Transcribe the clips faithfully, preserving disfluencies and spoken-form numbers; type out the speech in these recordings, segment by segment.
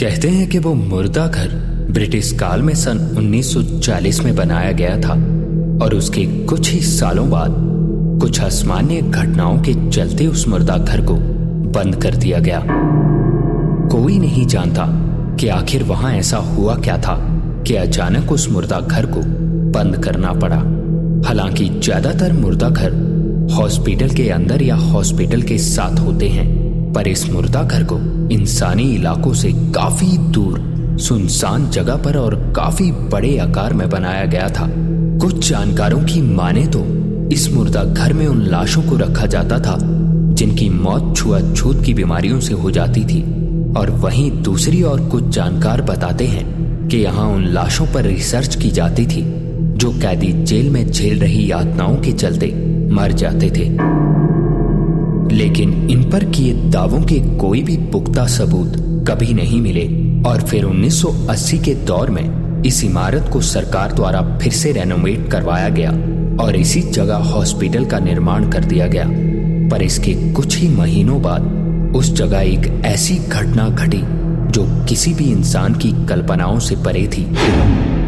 कहते हैं कि वो मुर्दा घर ब्रिटिश काल में सन उन्नीस सौ चालीस में बनाया गया था और उसके कुछ ही सालों बाद कुछ असामान्य घटनाओं के चलते उस मुर्दा घर को बंद कर दिया गया। कोई नहीं जानता कि आखिर वहां ऐसा हुआ क्या था कि अचानक उस मुर्दा घर को बंद करना पड़ा। हालांकि ज्यादातर मुर्दा घर हॉस्पिटल के अंदर या हॉस्पिटल के साथ होते हैं, पर इस मुर्दा घर को इंसानी इलाकों से काफी दूर सुनसान जगह पर और काफी बड़े आकार में बनाया गया था। कुछ जानकारों की माने तो इस मुर्दा घर में उन लाशों को रखा जाता था जिनकी मौत छुआछूत की बीमारियों से हो जाती थी, और वहीं दूसरी और कुछ जानकार बताते हैं कि यहाँ उन लाशों पर रिसर्च की जाती थी जो कैदी जेल में झेल रही यातनाओं के चलते मर जाते थे। लेकिन इन पर किए दावों के कोई भी पुख्ता सबूत कभी नहीं मिले और फिर उन्नीस सौ अस्सी के दौर में इस इमारत को सरकार द्वारा फिर से रेनोवेट करवाया गया और इसी जगह हॉस्पिटल का निर्माण कर दिया गया। पर इसके कुछ ही महीनों बाद उस जगह एक ऐसी घटना घटी जो किसी भी इंसान की कल्पनाओं से परे थी।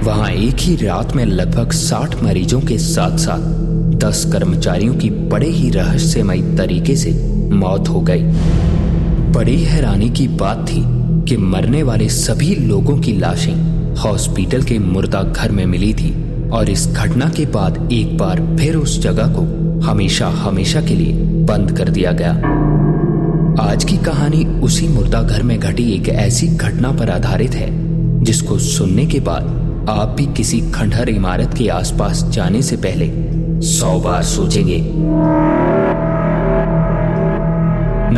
वहां एक ही रात में लगभग साठ मरीजों के साथ साथ दस कर्मचारियों की बड़े ही रहस्यमय तरीके से मौत हो गई। बड़ी हैरानी की बात थी कि मरने वाले सभी लोगों की लाशें हॉस्पिटल के मुर्दा घर में मिली थी और इस घटना के बाद एक बार फिर उस जगह को हमेशा हमेशा के लिए बंद कर दिया गया। आज की कहानी उसी मुर्दा घर में घटी एक ऐसी घटना पर आधारित है जिसको सुनने के बाद आप भी किसी खंडहर इमारत के आसपास जाने से पहले सौ बार सोचेंगे।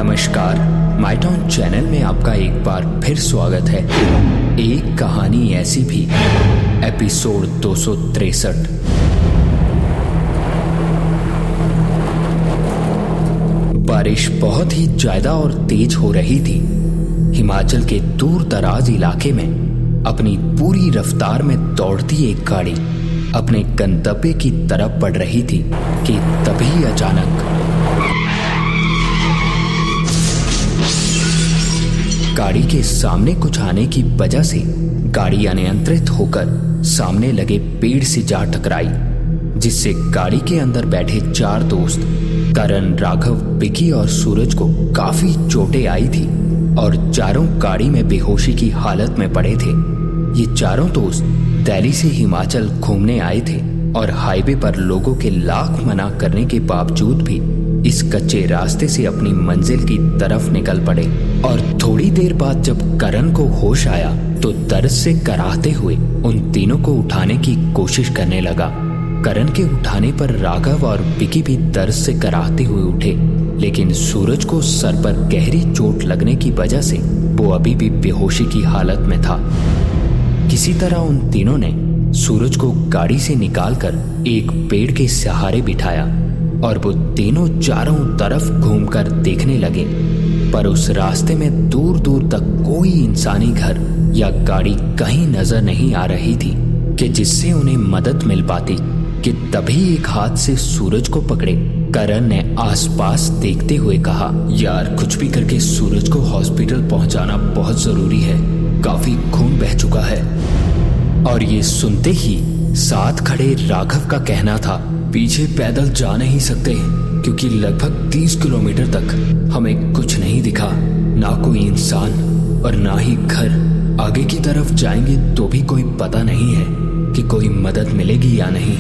नमस्कार, माय टाउन चैनल में आपका एक बार फिर स्वागत है। एक कहानी ऐसी भी एपिसोड दो सौ तिरसठ। बारिश बहुत ही ज्यादा और तेज हो रही थी। हिमाचल के दूर दराज इलाके में अपनी पूरी रफ्तार में दौड़ती एक गाड़ी अपने गंतव्य की तरफ बढ़ रही थी कि तभी अचानक गाड़ी के सामने कुछ आने की वजह से गाड़ी अनियंत्रित होकर सामने लगे पेड़ से जा टकराई, जिससे गाड़ी के अंदर बैठे चार दोस्त करण, राघव, बिकी और सूरज को काफी चोटें आई थी और चारों गाड़ी में बेहोशी की हालत में पड़े थे। ये चारों दोस्त दिल्ली से हिमाचल घूमने आए थे और हाईवे पर लोगों के लाख मना करने के बावजूद भी इस कच्चे रास्ते से अपनी मंजिल की तरफ निकल पड़े। और थोड़ी देर बाद जब करण को होश आया तो दर्द से कराहते हुए उन तीनों को उठाने की कोशिश करने लगा। करण के उठाने पर राघव और विकी भी दर्द से कराहते हुए उठे, लेकिन सूरज को सर पर गहरी चोट लगने की वजह से वो अभी भी बेहोशी की हालत में था। किसी तरह उन तीनों ने सूरज को गाड़ी से निकालकर एक पेड़ के सहारे बिठाया और वो तीनों चारों तरफ घूमकर देखने लगे, पर उस रास्ते में दूर दूर तक कोई इंसानी घर या गाड़ी कहीं नजर नहीं आ रही थी कि जिससे उन्हें मदद मिल पाती। कि तभी एक हाथ से सूरज को पकड़े करण ने आसपास देखते हुए कहा, यार कुछ भी करके सूरज को हॉस्पिटल पहुंचाना बहुत जरूरी है, काफी खून बह चुका है। और ये सुनते ही साथ खड़े राघव का कहना था, पीछे पैदल जा नहीं सकते क्योंकि लगभग तीस किलोमीटर तक हमें कुछ नहीं दिखा, ना कोई इंसान और ना ही घर। आगे की तरफ जाएंगे तो भी कोई पता नहीं है कि कोई मदद मिलेगी या नहीं।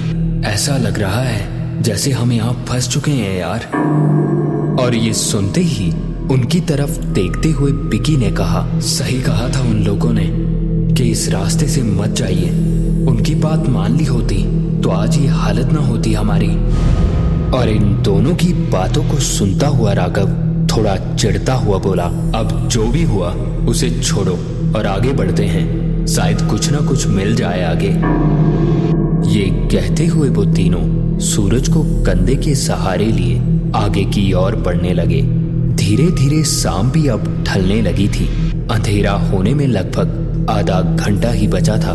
ऐसा लग रहा है जैसे हम यहाँ फंस चुके हैं यार। और ये सुनते ही उनकी तरफ देखते हुए बिकी ने कहा, सही कहा था उन लोगों ने कि इस रास्ते से मत जाइए। उनकी बात मान ली होती तो आज ये हालत ना होती हमारी। और इन दोनों की बातों को सुनता हुआ राघव थोड़ा चिढ़ता हुआ बोला, अब जो भी हुआ उसे छोड़ो और आगे बढ़ते हैं, शायद कुछ ना कुछ मिल जाए आगे। ये कहते हुए वो तीनों सूरज को कंधे के सहारे लिए आगे की ओर बढ़ने लगे। धीरे धीरे शाम भी अब ढलने लगी थी। अंधेरा होने में लगभग आधा घंटा ही बचा था।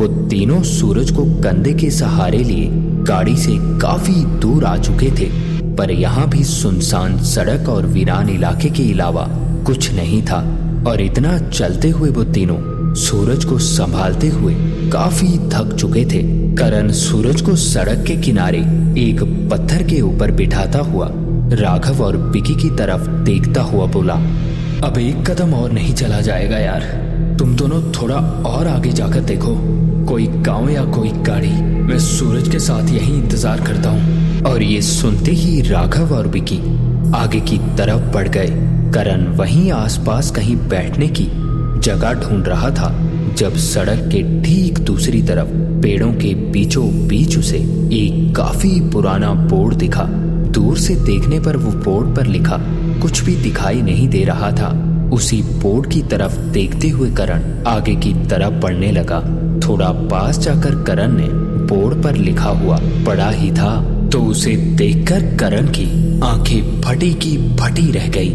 वो तीनों सूरज को कंधे के सहारे लिए गाड़ी से काफी दूर आ चुके थे, पर यहाँ भी सुनसान सड़क और वीरान इलाके के अलावा कुछ नहीं था। और इतना चलते हुए वो तीनों सूरज को संभालते हुए काफी थक चुके थे। करण सूरज को सड़क के किनारे एक पत्थर के ऊपर बिठाता हुआ राघव और बिकी की तरफ देखता हुआ बोला, अब एक कदम और नहीं चला जाएगा यार, तुम दोनों थोड़ा और आगे जाकर देखो, कोई गांव या कोई गाड़ी, मैं सूरज के साथ यहीं इंतजार करता हूँ। और ये सुनते ही राघव और बिकी आगे की तरफ बढ़ गए। करण वहीं आसपास कहीं बैठने की जगह ढूंढ रहा था जब सड़क के ठीक दूसरी तरफ पेड़ों के बीचों बीच उसे एक काफी पुराना बोर्ड दिखा। दूर से देखने पर वो बोर्ड पर लिखा कुछ भी दिखाई नहीं दे रहा था। उसी बोर्ड की तरफ देखते हुए करण आगे की तरफ बढ़ने लगा। थोड़ा पास जाकर करण ने बोर्ड पर लिखा हुआ पड़ा ही था तो उसे देखकर करण की आंखें फटी की फटी रह गई,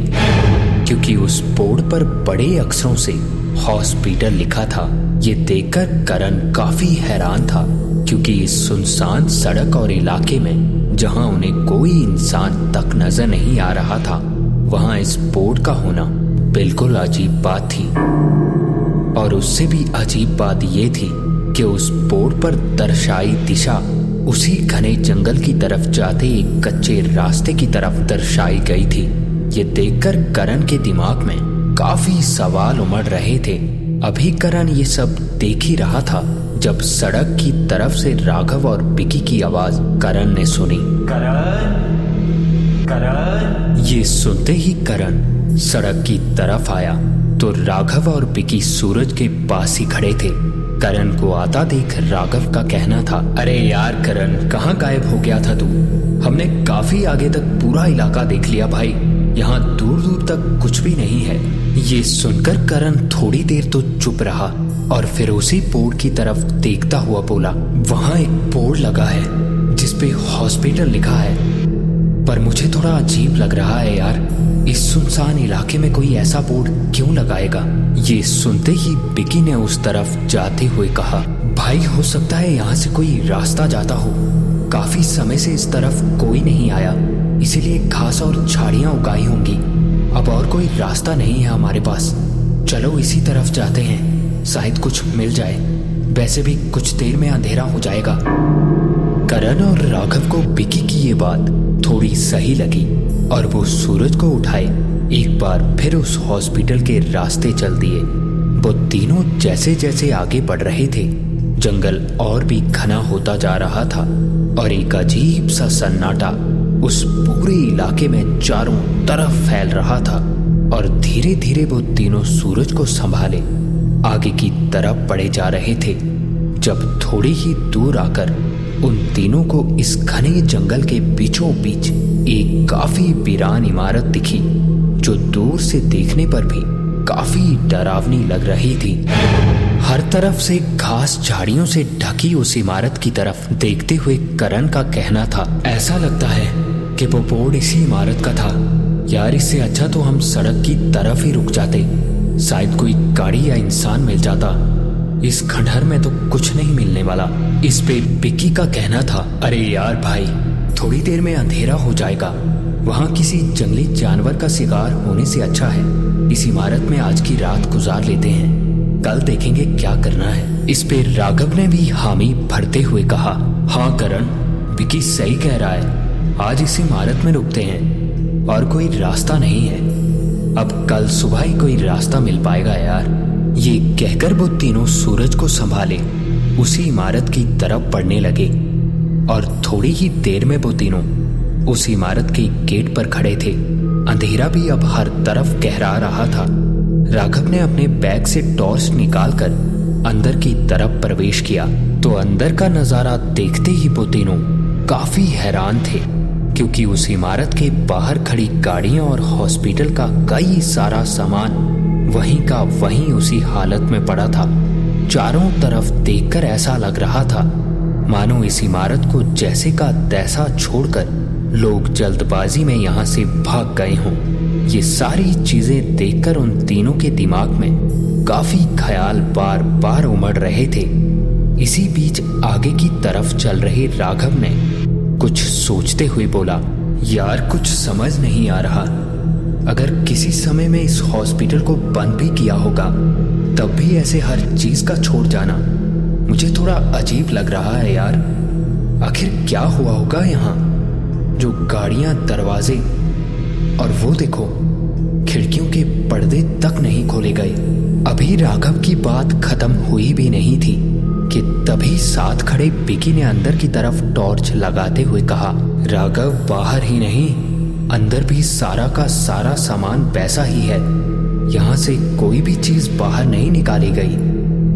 क्योंकि उस बोर्ड पर बड़े अक्षरों से हॉस्पिटल लिखा था। ये देखकर करण काफी हैरान था, क्योंकि इस सुनसान सड़क और इलाके में जहां उन्हें कोई इंसान तक नजर नहीं आ रहा था, वहां इस बोर्ड का होना बिल्कुल अजीब बात थी। और उससे भी अजीब बात यह थी कि उस बोर्ड पर दर्शाई दिशा उसी घने जंगल की तरफ जाते एक कच्चे रास्ते की तरफ दर्शाई गई थी। ये देखकर करण के दिमाग में काफी सवाल उमड़ रहे थे। अभी करण ये सब देख ही रहा था जब सड़क की तरफ से राघव और बिकी की आवाज करण ने सुनी, करण, करण। ये सुनते ही करण सड़क की तरफ आया तो राघव और बिकी सूरज के पास ही खड़े थे। करण को आता देख राघव का कहना था, अरे यार करण, कहाँ गायब हो गया था तू? हमने काफी आगे तक पूरा इलाका देख लिया भाई, यहाँ दूर दूर तक कुछ भी नहीं है। ये सुनकर करण थोड़ी देर तो चुप रहा और फिर उसी बोर्ड की तरफ देखता हुआ बोला, वहां एक बोर्ड लगा है जिसपे हॉस्पिटल लिखा है, पर मुझे थोड़ा अजीब लग रहा है यार, इस सुनसान इलाके में कोई ऐसा बोर्ड क्यों लगाएगा? ये सुनते ही बिकी ने उस तरफ जाते हुए कहा, भाई हो सकता है यहाँ से कोई रास्ता जाता हो, काफी समय से इस तरफ कोई नहीं आया, इसीलिए घास और झाड़ियां उगाई होंगी। अब और कोई रास्ता नहीं है हमारे पास, चलो इसी तरफ जाते हैं, शायद कुछ मिल जाए, वैसे भी कुछ देर में अंधेरा हो जाएगा। करण और राघव को बिकी की ये बात थोड़ी सही लगी और वो सूरज को उठाए एक बार फिर उस हॉस्पिटल के रास्ते चल दिए। वो तीनों जैसे जैसे आगे बढ़ रहे थे, जंगल और भी घना होता जा रहा था और एक अजीब सा सन्नाटा उस पूरे इलाके में चारों तरफ फैल रहा था। और धीरे धीरे वो तीनों सूरज को संभाले आगे की तरफ बढ़े जा रहे थे। जब थोड़ी ही दूर आकर उन तीनों को इस घने जंगल के बीचों बीच एक काफी वीरान इमारत दिखी जो दूर से देखने पर भी काफी डरावनी लग रही थी। हर तरफ से घास झाड़ियों से ढकी उस इमारत की तरफ देखते हुए करण का कहना था, ऐसा लगता है कि वो बोर्ड इसी इमारत का था यार, इससे अच्छा तो हम सड़क की तरफ ही रुक जाते, शायद कोई गाड़ी या इंसान मिल जाता, इस खंडहर में तो कुछ नहीं मिलने वाला। इस पे बिकी का कहना था, अरे यार भाई, थोड़ी देर में अंधेरा हो जाएगा, वहाँ किसी जंगली जानवर का शिकार होने से अच्छा है इस इमारत में आज की रात गुजार लेते हैं, कल देखेंगे क्या करना है। इस पे राघव ने भी हामी भरते हुए कहा, हाँ करण, बिकी सही कह रहा है, आज इस इमारत में रुकते हैं और कोई रास्ता नहीं है, अब कल सुबह ही कोई रास्ता मिल पाएगा यार। ये कहकर वो तीनों सूरज को संभाले उसी इमारत की तरफ बढ़ने लगे और थोड़ी ही देर में वो तीनों उस इमारत के गेट पर खड़े थे। अंधेरा भी अब हर तरफ गहरा रहा था। राघव ने अपने बैग से टॉर्च निकालकर अंदर की तरफ प्रवेश किया तो अंदर का नजारा देखते ही वो तीनों काफी हैरान थे, क्योंकि उस इमारत के बाहर खड़ी गाड़ियां और हॉस्पिटल का कई सारा सामान वहीं का वहीं उसी हालत में पड़ा था। चारों तरफ देखकर ऐसा लग रहा था मानो इस इमारत को जैसे का तैसा छोड़कर लोग जल्दबाजी में यहाँ से भाग गए हों। ये सारी चीजें देखकर उन तीनों के दिमाग में काफी ख्याल बार बार उमड़ रहे थे। इसी बीच आगे की तरफ चल रहे राघव ने कुछ सोचते हुए बोला, यार कुछ समझ नहीं आ रहा, अगर किसी समय में इस हॉस्पिटल को बंद भी किया होगा तब भी ऐसे हर चीज का छोड़ जाना मुझे थोड़ा अजीब लग रहा है यार। आखिर क्या हुआ होगा यहाँ? जो गाड़ियां, दरवाजे, और वो देखो खिड़कियों के पर्दे तक नहीं खोले गए। अभी राघव की बात खत्म हुई भी नहीं थी कि तभी साथ खड़े बिकी ने अंदर की तरफ टॉर्च लगाते हुए कहा, राघव बाहर ही नहीं अंदर भी सारा का सारा सामान वैसा ही है, यहाँ से कोई भी चीज बाहर नहीं निकाली गई।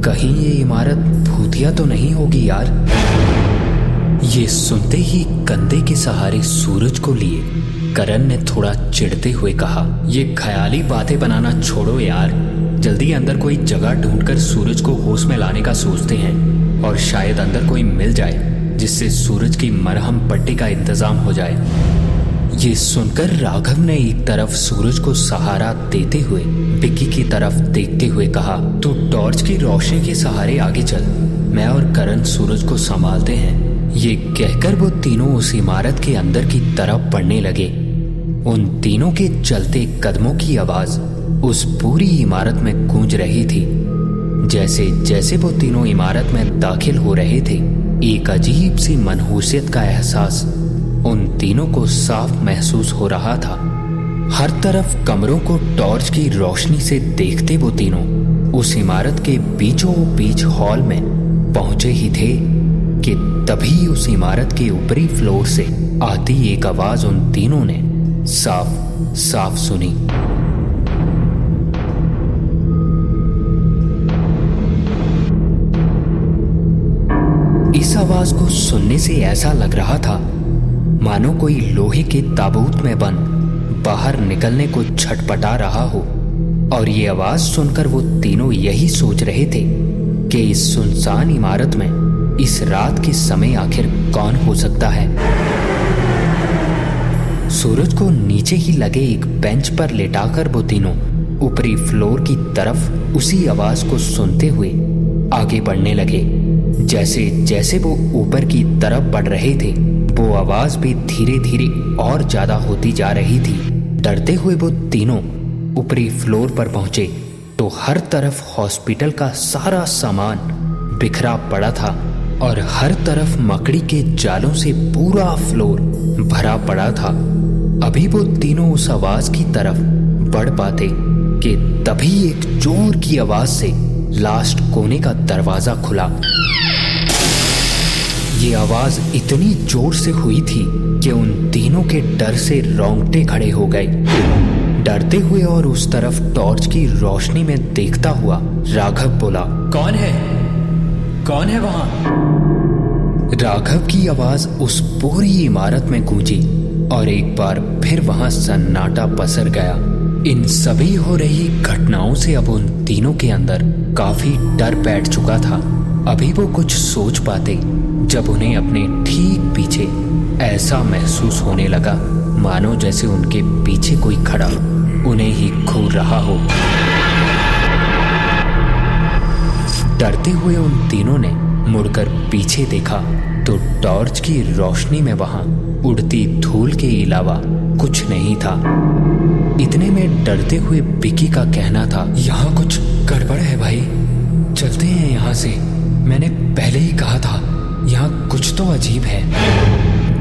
कहीं ये इमारत भूतिया तो नहीं होगी यार। ये सुनते ही कंधे के सहारे सूरज को लिए करण ने थोड़ा चिढ़ते हुए कहा, ये ख्याली बातें बनाना छोड़ो यार, जल्दी अंदर कोई जगह ढूंढकर सूरज को होश में लाने का सोचते हैं और शायद अंदर कोई मिल जाए जिससे सूरज की मरहम पट्टी का इंतजाम हो जाए। ये सुनकर राघव ने एक तरफ सूरज को सहारा देते हुए बिक्की की तरफ देखते हुए कहा, तू टॉर्च की रोशनी के सहारे आगे चल, मैं और करण सूरज को संभालते हैं। ये कहकर वो तीनों उस इमारत के अंदर की तरफ बढ़ने लगे। उन तीनों के चलते कदमों की आवाज उस पूरी इमारत में गूंज रही थी। जैसे जैसे वो तीनों इमारत में दाखिल हो रहे थे, एक अजीब सी मनहूसियत का एहसास उन तीनों को साफ महसूस हो रहा था। हर तरफ कमरों को टॉर्च की रोशनी से देखते वो तीनों उस इमारत के बीचों बीच हॉल में पहुंचे ही थे कि तभी उस इमारत के ऊपरी फ्लोर से आती एक आवाज उन तीनों ने साफ साफ सुनी। इस आवाज को सुनने से ऐसा लग रहा था मानो कोई लोहे के ताबूत में बंद बाहर निकलने को छटपटा रहा हो, और ये आवाज सुनकर वो तीनों यही सोच रहे थे कि इस सुनसान इमारत में इस रात के समय आखिर कौन हो सकता है। सूरज को नीचे ही लगे एक बेंच पर लेटाकर वो तीनों ऊपरी फ्लोर की तरफ उसी आवाज को सुनते हुए आगे बढ़ने लगे। जैसे जैसे वो ऊपर की तरफ बढ़ रहे थे, वो आवाज भी धीरे धीरे और ज्यादा होती जा रही थी। डरते हुए वो तीनों ऊपरी फ्लोर पर पहुंचे तो हर तरफ हॉस्पिटल का सारा सामान बिखरा पड़ा था और हर तरफ मकड़ी के जालों से पूरा फ्लोर भरा पड़ा था। अभी वो तीनों उस आवाज की तरफ बढ़ पाते कि तभी एक जोर की आवाज से लास्ट कोने का दरवाजा खुला। ये आवाज इतनी जोर से हुई थी कि उन तीनों के डर से रोंगटे खड़े हो गए। डरते हुए और उस तरफ टॉर्च की रोशनी में देखता हुआ राघव बोला, कौन है कौन है वहां? राघव की आवाज उस पूरी इमारत में गूंजी और एक बार फिर वहां सन्नाटा पसर गया। इन सभी हो रही घटनाओं से अब उन तीनों के अंदर काफी डर बैठ चुका था। अभी वो कुछ सोच पाते जब उन्हें अपने ठीक पीछे ऐसा महसूस होने लगा मानो जैसे उनके पीछे कोई खड़ा उन्हें ही घूर रहा हो। डरते हुए उन तीनों ने मुड़कर पीछे देखा तो टॉर्च की रोशनी में वहां उड़ती धूल के अलावा कुछ नहीं था। इतने में डरते हुए बिकी का कहना था, यहाँ कुछ गड़बड़ है भाई, चलते हैं यहाँ से, मैंने पहले ही कहा था यहाँ कुछ तो अजीब है।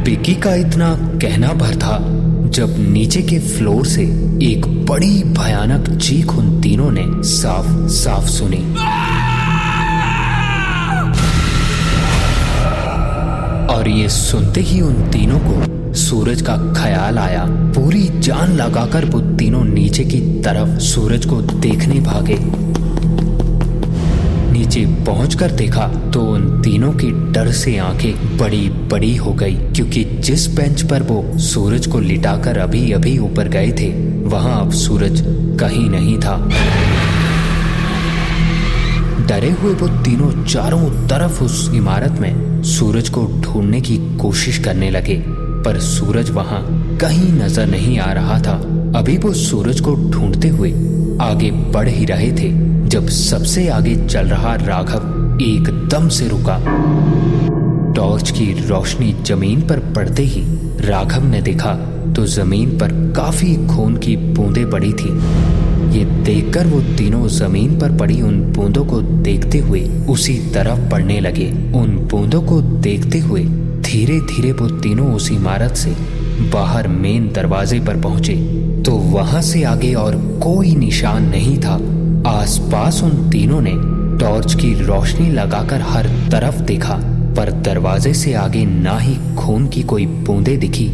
बिकी का इतना कहना भर था जब नीचे के फ्लोर से एक बड़ी भयानक चीख उन तीनों ने साफ साफ सुनी। और ये सुनते ही उन तीनों को सूरज का ख्याल आया। पूरी जान लगाकर वो तीनों नीचे की तरफ सूरज को देखने भागे। नीचे पहुंचकर देखा तो उन तीनों की डर से आंखें बड़ी बड़ी हो गई, क्योंकि जिस बेंच पर वो सूरज को लिटाकर अभी अभी ऊपर गए थे वहां अब सूरज कहीं नहीं था। डरे हुए वो तीनों चारों तरफ उस इमारत में सूरज को ढूंढने की कोशिश करने लगे, पर सूरज वहां कहीं नजर नहीं आ रहा था। अभी वो सूरज को ढूंढते हुए आगे बढ़ ही रहे थे जब सबसे आगे चल रहा राघव एकदम से रुका। टॉर्च की रोशनी जमीन पर पड़ते ही राघव ने देखा तो जमीन पर काफी खून की बूंदें पड़ी थी। ये देखकर वो तीनों जमीन पर पड़ी उन बूंदों को देखते हुए उसी तरफ पड़ने लगे। उन बूंदों को देखते हुए धीरे धीरे वो तीनों उस इमारत से बाहर मेन दरवाजे पर पहुंचे तो वहां से आगे और कोई निशान नहीं था। आसपास उन तीनों ने टॉर्च की रोशनी लगाकर हर तरफ देखा, पर दरवाजे से आगे ना ही खून की कोई बूंदें दिखी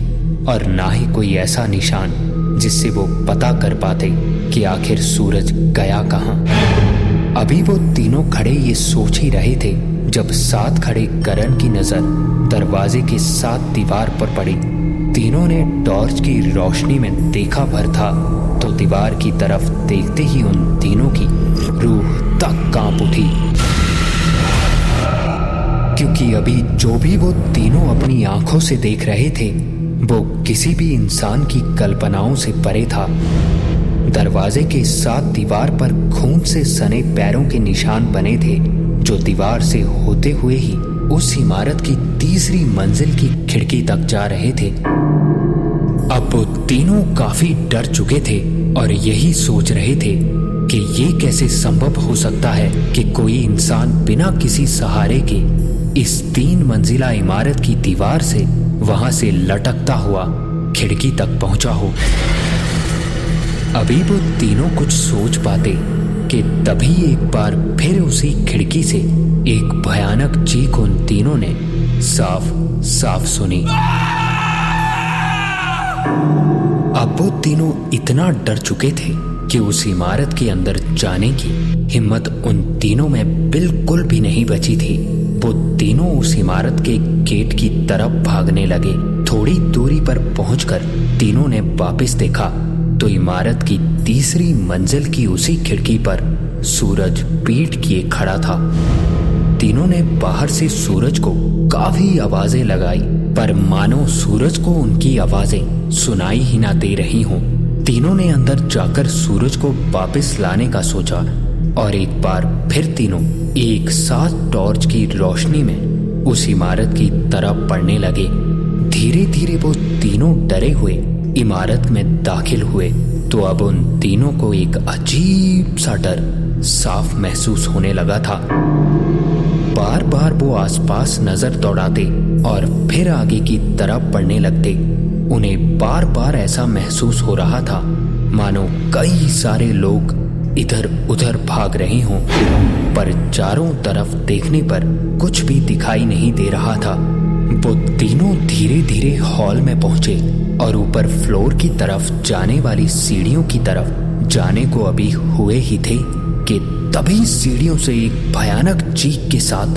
और ना ही कोई ऐसा निशान जिससे वो पता कर पाते कि आखिर सूरज गया कहाँ। अभी वो तीनों खड़े ये सोच ही रहे थे जब साथ खड़े करण की नजर दरवाजे के साथ दीवार पर पड़ी। तीनों ने टॉर्च की रोशनी में देखा भर था तो दीवार की तरफ देखते ही उन तीनों की रूह तक कांप उठी, क्योंकि अभी जो भी वो तीनों अपनी आंखों से देख रहे थे वो किसी भी इंसान की कल्पनाओं से परे था। दरवाजे के साथ दीवार पर खून से सने पैरों के निशान बने थे जो दीवार से होते हुए ही उस इमारत की तीसरी मंजिल की खिड़की तक जा रहे थे। अब वो तीनों काफी डर चुके थे और यही सोच रहे थे कि ये कैसे संभव हो सकता है कि कोई इंसान बिना किसी सहारे के इस तीन मंजिला इमारत की दीवार से वहां से लटकता हुआ खिड़की तक पहुंचा हो। अभी वो तीनों कुछ सोच पाते कि तभी एक बार फिर उसी खिड़की से एक भयानक चीख उन तीनों ने साफ साफ सुनी। अब वो तीनों इतना डर चुके थे कि उस इमारत के अंदर जाने की हिम्मत उन तीनों में बिल्कुल भी नहीं बची थी। वो तीनों उस इमारत के गेट की तरफ भागने लगे। थोड़ी दूरी पर पहुंचकर तीनों ने वापस देखा तो इमारत की तीसरी मंजिल की उसी खिड़की पर सूरज पीठ किए खड़ा था। तीनों ने बाहर से सूरज को काफी आवाजें लगाई पर मानो सूरज को उनकी आवाजें सुनाई ही ना दे रही हों। तीनों ने अंदर जाकर सूरज को वापस लाने का सोचा और एक बार फिर तीनों एक साथ टॉर्च की रोशनी में उस इमारत की तरफ बढ़ने लगे। धीरे धीरे वो तीनों डरे हुए इमारत में दाखिल हुए तो अब उन तीनों को एक अजीब सा डर साफ महसूस होने लगा था। बार बार वो आसपास नजर दौड़ाते और फिर आगे की तरफ बढ़ने लगते। उन्हें बार बार ऐसा महसूस हो रहा था मानो कई सारे लोग इधर उधर भाग रहे हों, पर चारों तरफ देखने पर कुछ भी दिखाई नहीं दे रहा था। वो तीनों धीरे धीरे हॉल में पहुंचे और ऊपर फ्लोर की तरफ जाने वाली सीढ़ियों की तरफ जाने को अभी हुए ही थे कि तभी सीढ़ियों से एक भयानक चीख के साथ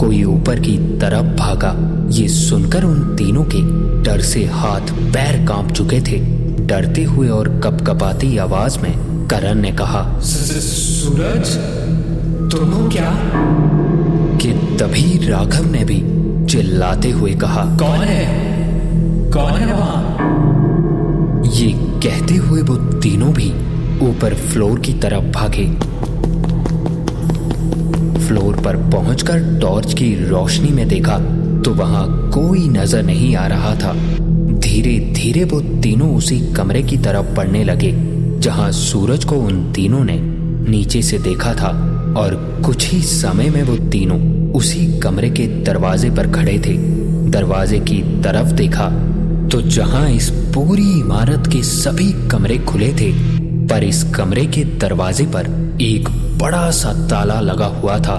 कोई ऊपर की तरफ भागा। ये सुनकर उन तीनों के डर से हाथ पैर कांप चुके थे। डरते हुए और कपकपाती आवाज में करण ने कहा, सूरज तुम हो क्या? कि तभी राघव ने भी चिल्लाते हुए कहा, कौन है कौन है वहाँ? ये कहते हुए वो तीनों भी ऊपर फ्लोर की तरफ भागे। फ्लोर पर पहुंचकर टॉर्च की रोशनी में देखा तो वहां कोई नजर नहीं आ रहा था। धीरे धीरे वो तीनों उसी कमरे की तरफ बढ़ने लगे जहां सूरज को उन तीनों ने नीचे से देखा था और कुछ ही समय में वो तीनों उसी कमरे के दरवाजे पर खड़े थे। दरवाजे की तरफ देखा तो जहां इस पूरी इमारत के सभी कमरे खुले थे पर इस कमरे के दरवाजे पर एक बड़ा सा ताला लगा हुआ था।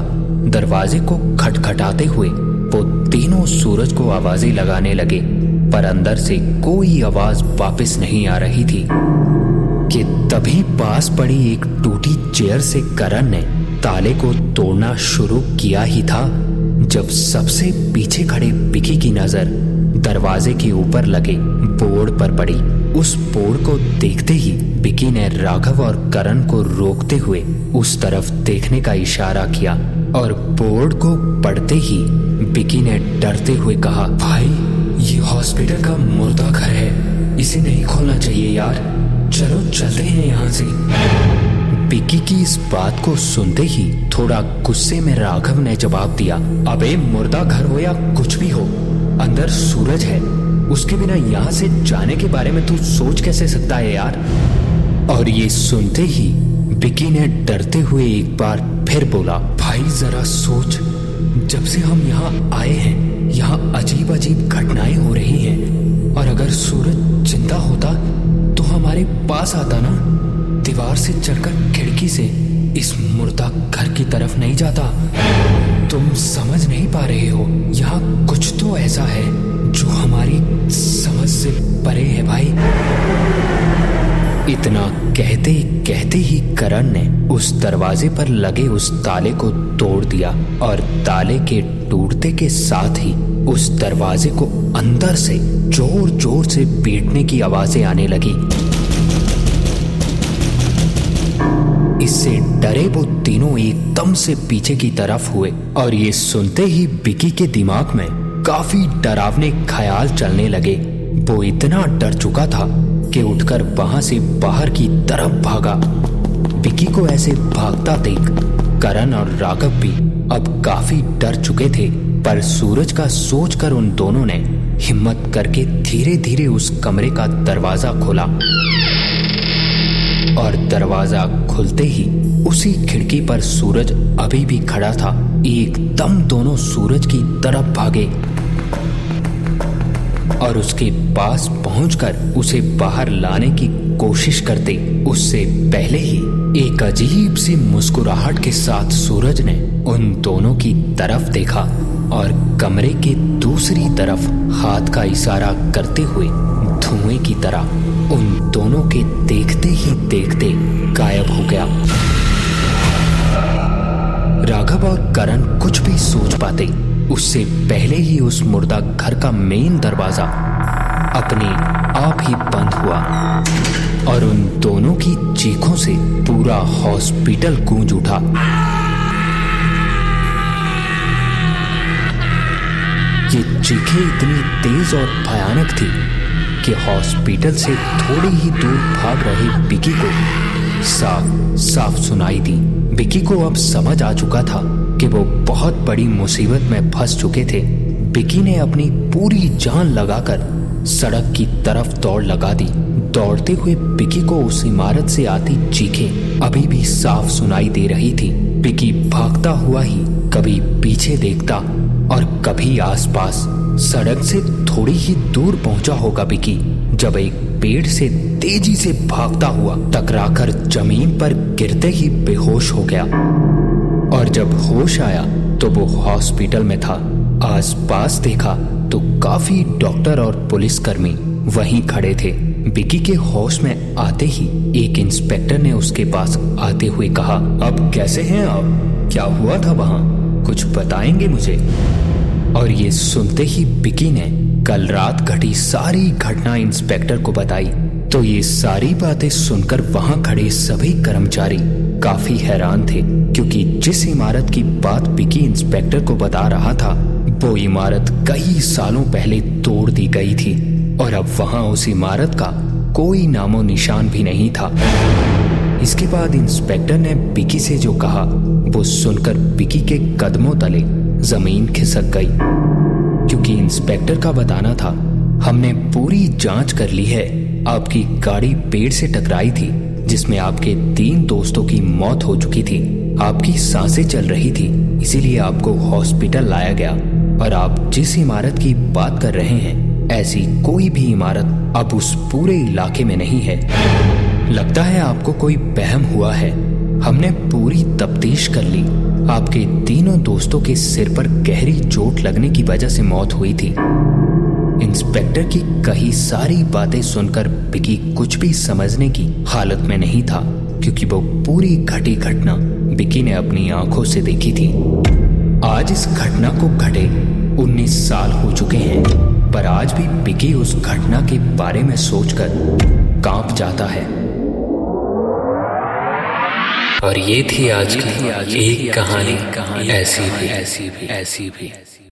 दरवाजे को खटखटाते हुए वो तीनों सूरज को आवाजें लगाने लगे पर अंदर से कोई आवाज वापस नहीं आ रही थी कि तभी पास पड़ी एक टूटी चेयर से करण ने ताले को तोड़ना शुरू किया ही था जब सबसे पीछे खड़े विकी की नजर दरवाजे के ऊपर लगे बोर्ड पर पड़ी। उस बोर्ड को देखते ही विकी ने राघव और करण को रोकते हुए उस तरफ देखने का इशारा किया और बोर्ड को पढ़ते ही विकी ने डरते हुए कहा, भाई ये हॉस्पिटल का मुर्दा घर है, इसे नहीं खोलना चाहिए यार, चलो चलते हैं यहाँ से। विकी की इस बात को सुनते ही थोड़ा गुस्से में राघव ने जवाब दिया, अबे मुर्दा घर हो या कुछ भी हो, अंदर सूरज है, उसके बिना यहाँ से जाने के बारे में तू सोच कैसे सकता है यार। और ये सुनते ही विकी ने डरते हुए एक बार फिर बोला, भाई जरा सोच, जब से हम यहाँ आए हैं यहाँ अजीब अजीब घटनाएं हो रही हैं, और अगर सूरज जिंदा होता तो हमारे पास आता ना, दीवार से चढ़कर खिड़की से इस मुर्दा घर की तरफ नहीं जाता। तुम समझ नहीं पा रहे हो, यहाँ कुछ तो ऐसा है जो हमारी समझ से परे है भाई। इतना कहते कहते ही करण ने उस दरवाजे पर लगे उस ताले को तोड़ दिया और ताले के टूटते के साथ ही उस दरवाजे को अंदर से जोर जोर से पीटने की आवाजें आने लगी। इससे डरे वो तीनों एकदम से पीछे की तरफ हुए और ये सुनते ही विकी के दिमाग में काफी डरावने ख्याल चलने लगे। वो इतना डर चुका था कि उठकर वहां से बाहर की तरफ भागा। विकी को ऐसे भागता देख करण और राघव भी अब काफी डर चुके थे, पर सूरज का सोचकर उन दोनों ने हिम्मत करके धीरे धीरे उस कमरे का दरवाजा खोला और दरवाजा खुलते ही उसी खिड़की पर सूरज अभी भी खड़ा था। एकदम दोनों सूरज की तरफ भागे और उसके पास पहुंचकर उसे बाहर लाने की कोशिश करते उससे पहले ही एक अजीब सी मुस्कुराहट के साथ सूरज ने उन दोनों की तरफ देखा और कमरे के दूसरी तरफ हाथ का इशारा करते हुए धुएं की तरह उन दोनों के देखते ही देखते गायब हो गया। राघव और करण कुछ भी सोच पाते उससे पहले ही उस मुर्दा घर का मेन दरवाजा अपने आप ही बंद हुआ और उन दोनों की चीखों से पूरा हॉस्पिटल गूंज उठा। ये चीखें इतनी तेज और भयानक थी कि हॉस्पिटल से थोड़ी ही दूर भाग रही विकी को साफ साफ सुनाई दी। विकी को अब समझ आ चुका था कि वो बहुत बड़ी मुसीबत में फंस चुके थे। विकी ने अपनी पूरी जान लगाकर सड़क की तरफ दौड़ लगा दी। दौड़ते हुए विकी को उस इमारत से आती चीखें अभी भी साफ सुनाई दे रही थी। विकी भागता हुआ ही कभी पीछे देखता और कभी आसपास। सड़क से थोड़ी ही दूर पहुंचा होगा बिकी जब एक पेड़ से तेजी से भागता हुआ टकराकर जमीन पर गिरते ही बेहोश हो गया और जब होश आया तो वो हॉस्पिटल में था। आसपास देखा तो काफी डॉक्टर और पुलिसकर्मी वहीं खड़े थे। बिकी के होश में आते ही एक इंस्पेक्टर ने उसके पास आते हुए कहा, अब कैसे हैं आप, क्या हुआ था वहाँ, कुछ बताएंगे मुझे। और ये सुनते ही बिकी ने कल रात घटी सारी घटना इंस्पेक्टर को बताई तो ये सारी बातें सुनकर वहां खड़े सभी कर्मचारी काफी हैरान थे, क्योंकि जिस इमारत की बात बिकी इंस्पेक्टर को बता रहा था वो इमारत कई सालों पहले तोड़ दी गई थी और अब वहां उस इमारत का कोई नामो निशान भी नहीं था। इसके बाद इंस्पेक्टर ने बिकी से जो कहा वो सुनकर बिकी के कदमों तले जमीन खिसक गई, क्योंकि इंस्पेक्टर का बताना था, हमने पूरी जांच कर ली है, आपकी गाड़ी पेड़ से टकराई थी जिसमें आपके तीन दोस्तों की मौत हो चुकी थी, आपकी सांसें चल रही थी इसीलिए आपको हॉस्पिटल लाया गया, और आप जिस इमारत की बात कर रहे हैं ऐसी कोई भी इमारत अब उस पूरे इलाके में नहीं है। लगता है आपको कोई वहम हुआ है, हमने पूरी तफ्तीश कर ली, आपके तीनों दोस्तों के सिर पर गहरी चोट लगने की वजह से मौत हुई थी। इंस्पेक्टर की कही सारी बातें सुनकर बिकी कुछ भी समझने की हालत में नहीं था, क्योंकि वो पूरी घटी घटना बिकी ने अपनी आंखों से देखी थी। आज इस घटना को घटे उन्नीस साल हो चुके हैं, पर आज भी बिकी उस घटना के बारे में सोचकर कांप जाता है। और ये थी आज की एक कहानी ऐसी भी ऐसी भी ऐसी भी।